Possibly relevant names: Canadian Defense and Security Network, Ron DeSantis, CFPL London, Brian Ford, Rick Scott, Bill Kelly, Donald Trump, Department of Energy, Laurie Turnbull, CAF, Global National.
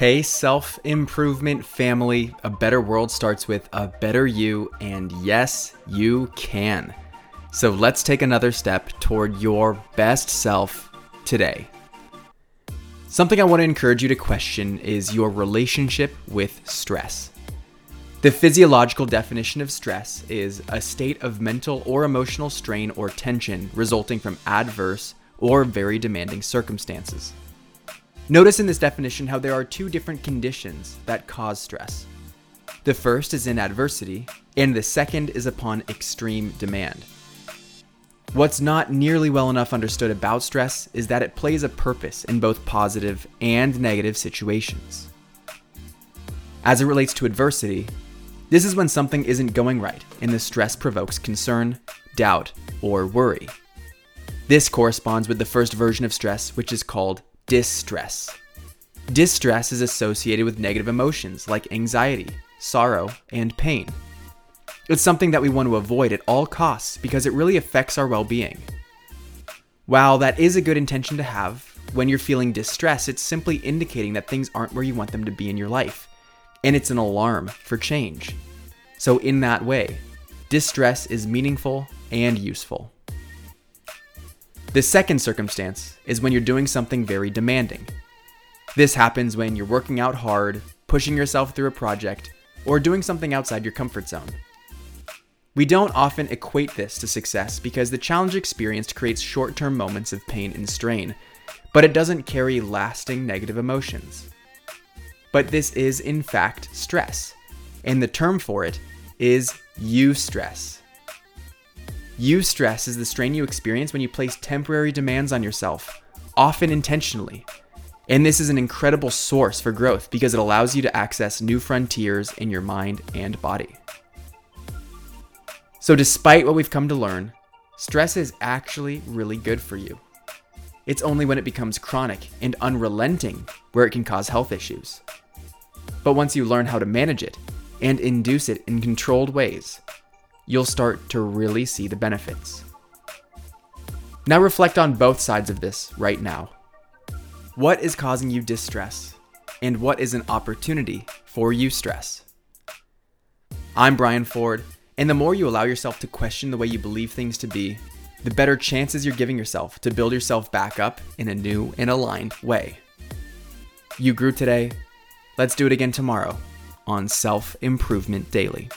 Hey, self-improvement family, a better world starts with a better you, and yes, you can. So let's take another step toward your best self today. Something I want to encourage you to question is your relationship with stress. The physiological definition of stress is a state of mental or emotional strain or tension resulting from adverse or very demanding circumstances. Notice in this definition how there are two different conditions that cause stress. The first is in adversity, and the second is upon extreme demand. What's not nearly well enough understood about stress is that it plays a purpose in both positive and negative situations. As it relates to adversity, this is when something isn't going right, and the stress provokes concern, doubt, or worry. This corresponds with the first version of stress, which is called distress. Distress is associated with negative emotions like anxiety, sorrow, and pain. It's something that we want to avoid at all costs because it really affects our well-being. While that is a good intention to have, when you're feeling distress, it's simply indicating that things aren't where you want them to be in your life, and it's an alarm for change. So in that way, distress is meaningful and useful. The second circumstance is when you're doing something very demanding. This happens when you're working out hard, pushing yourself through a project, or doing something outside your comfort zone. We don't often equate this to success because the challenge experienced creates short-term moments of pain and strain, but it doesn't carry lasting negative emotions. But this is, in fact, stress, and the term for it is eustress. Eustress is the strain you experience when you place temporary demands on yourself, often intentionally. And this is an incredible source for growth because it allows you to access new frontiers in your mind and body. So despite what we've come to learn, stress is actually really good for you. It's only when it becomes chronic and unrelenting where it can cause health issues. But once you learn how to manage it and induce it in controlled ways, you'll start to really see the benefits. Now reflect on both sides of this right now. What is causing you distress, and what is an opportunity for eustress? I'm Brian Ford, and the more you allow yourself to question the way you believe things to be, the better chances you're giving yourself to build yourself back up in a new and aligned way. You grew today. Let's do it again tomorrow on Self-Improvement Daily.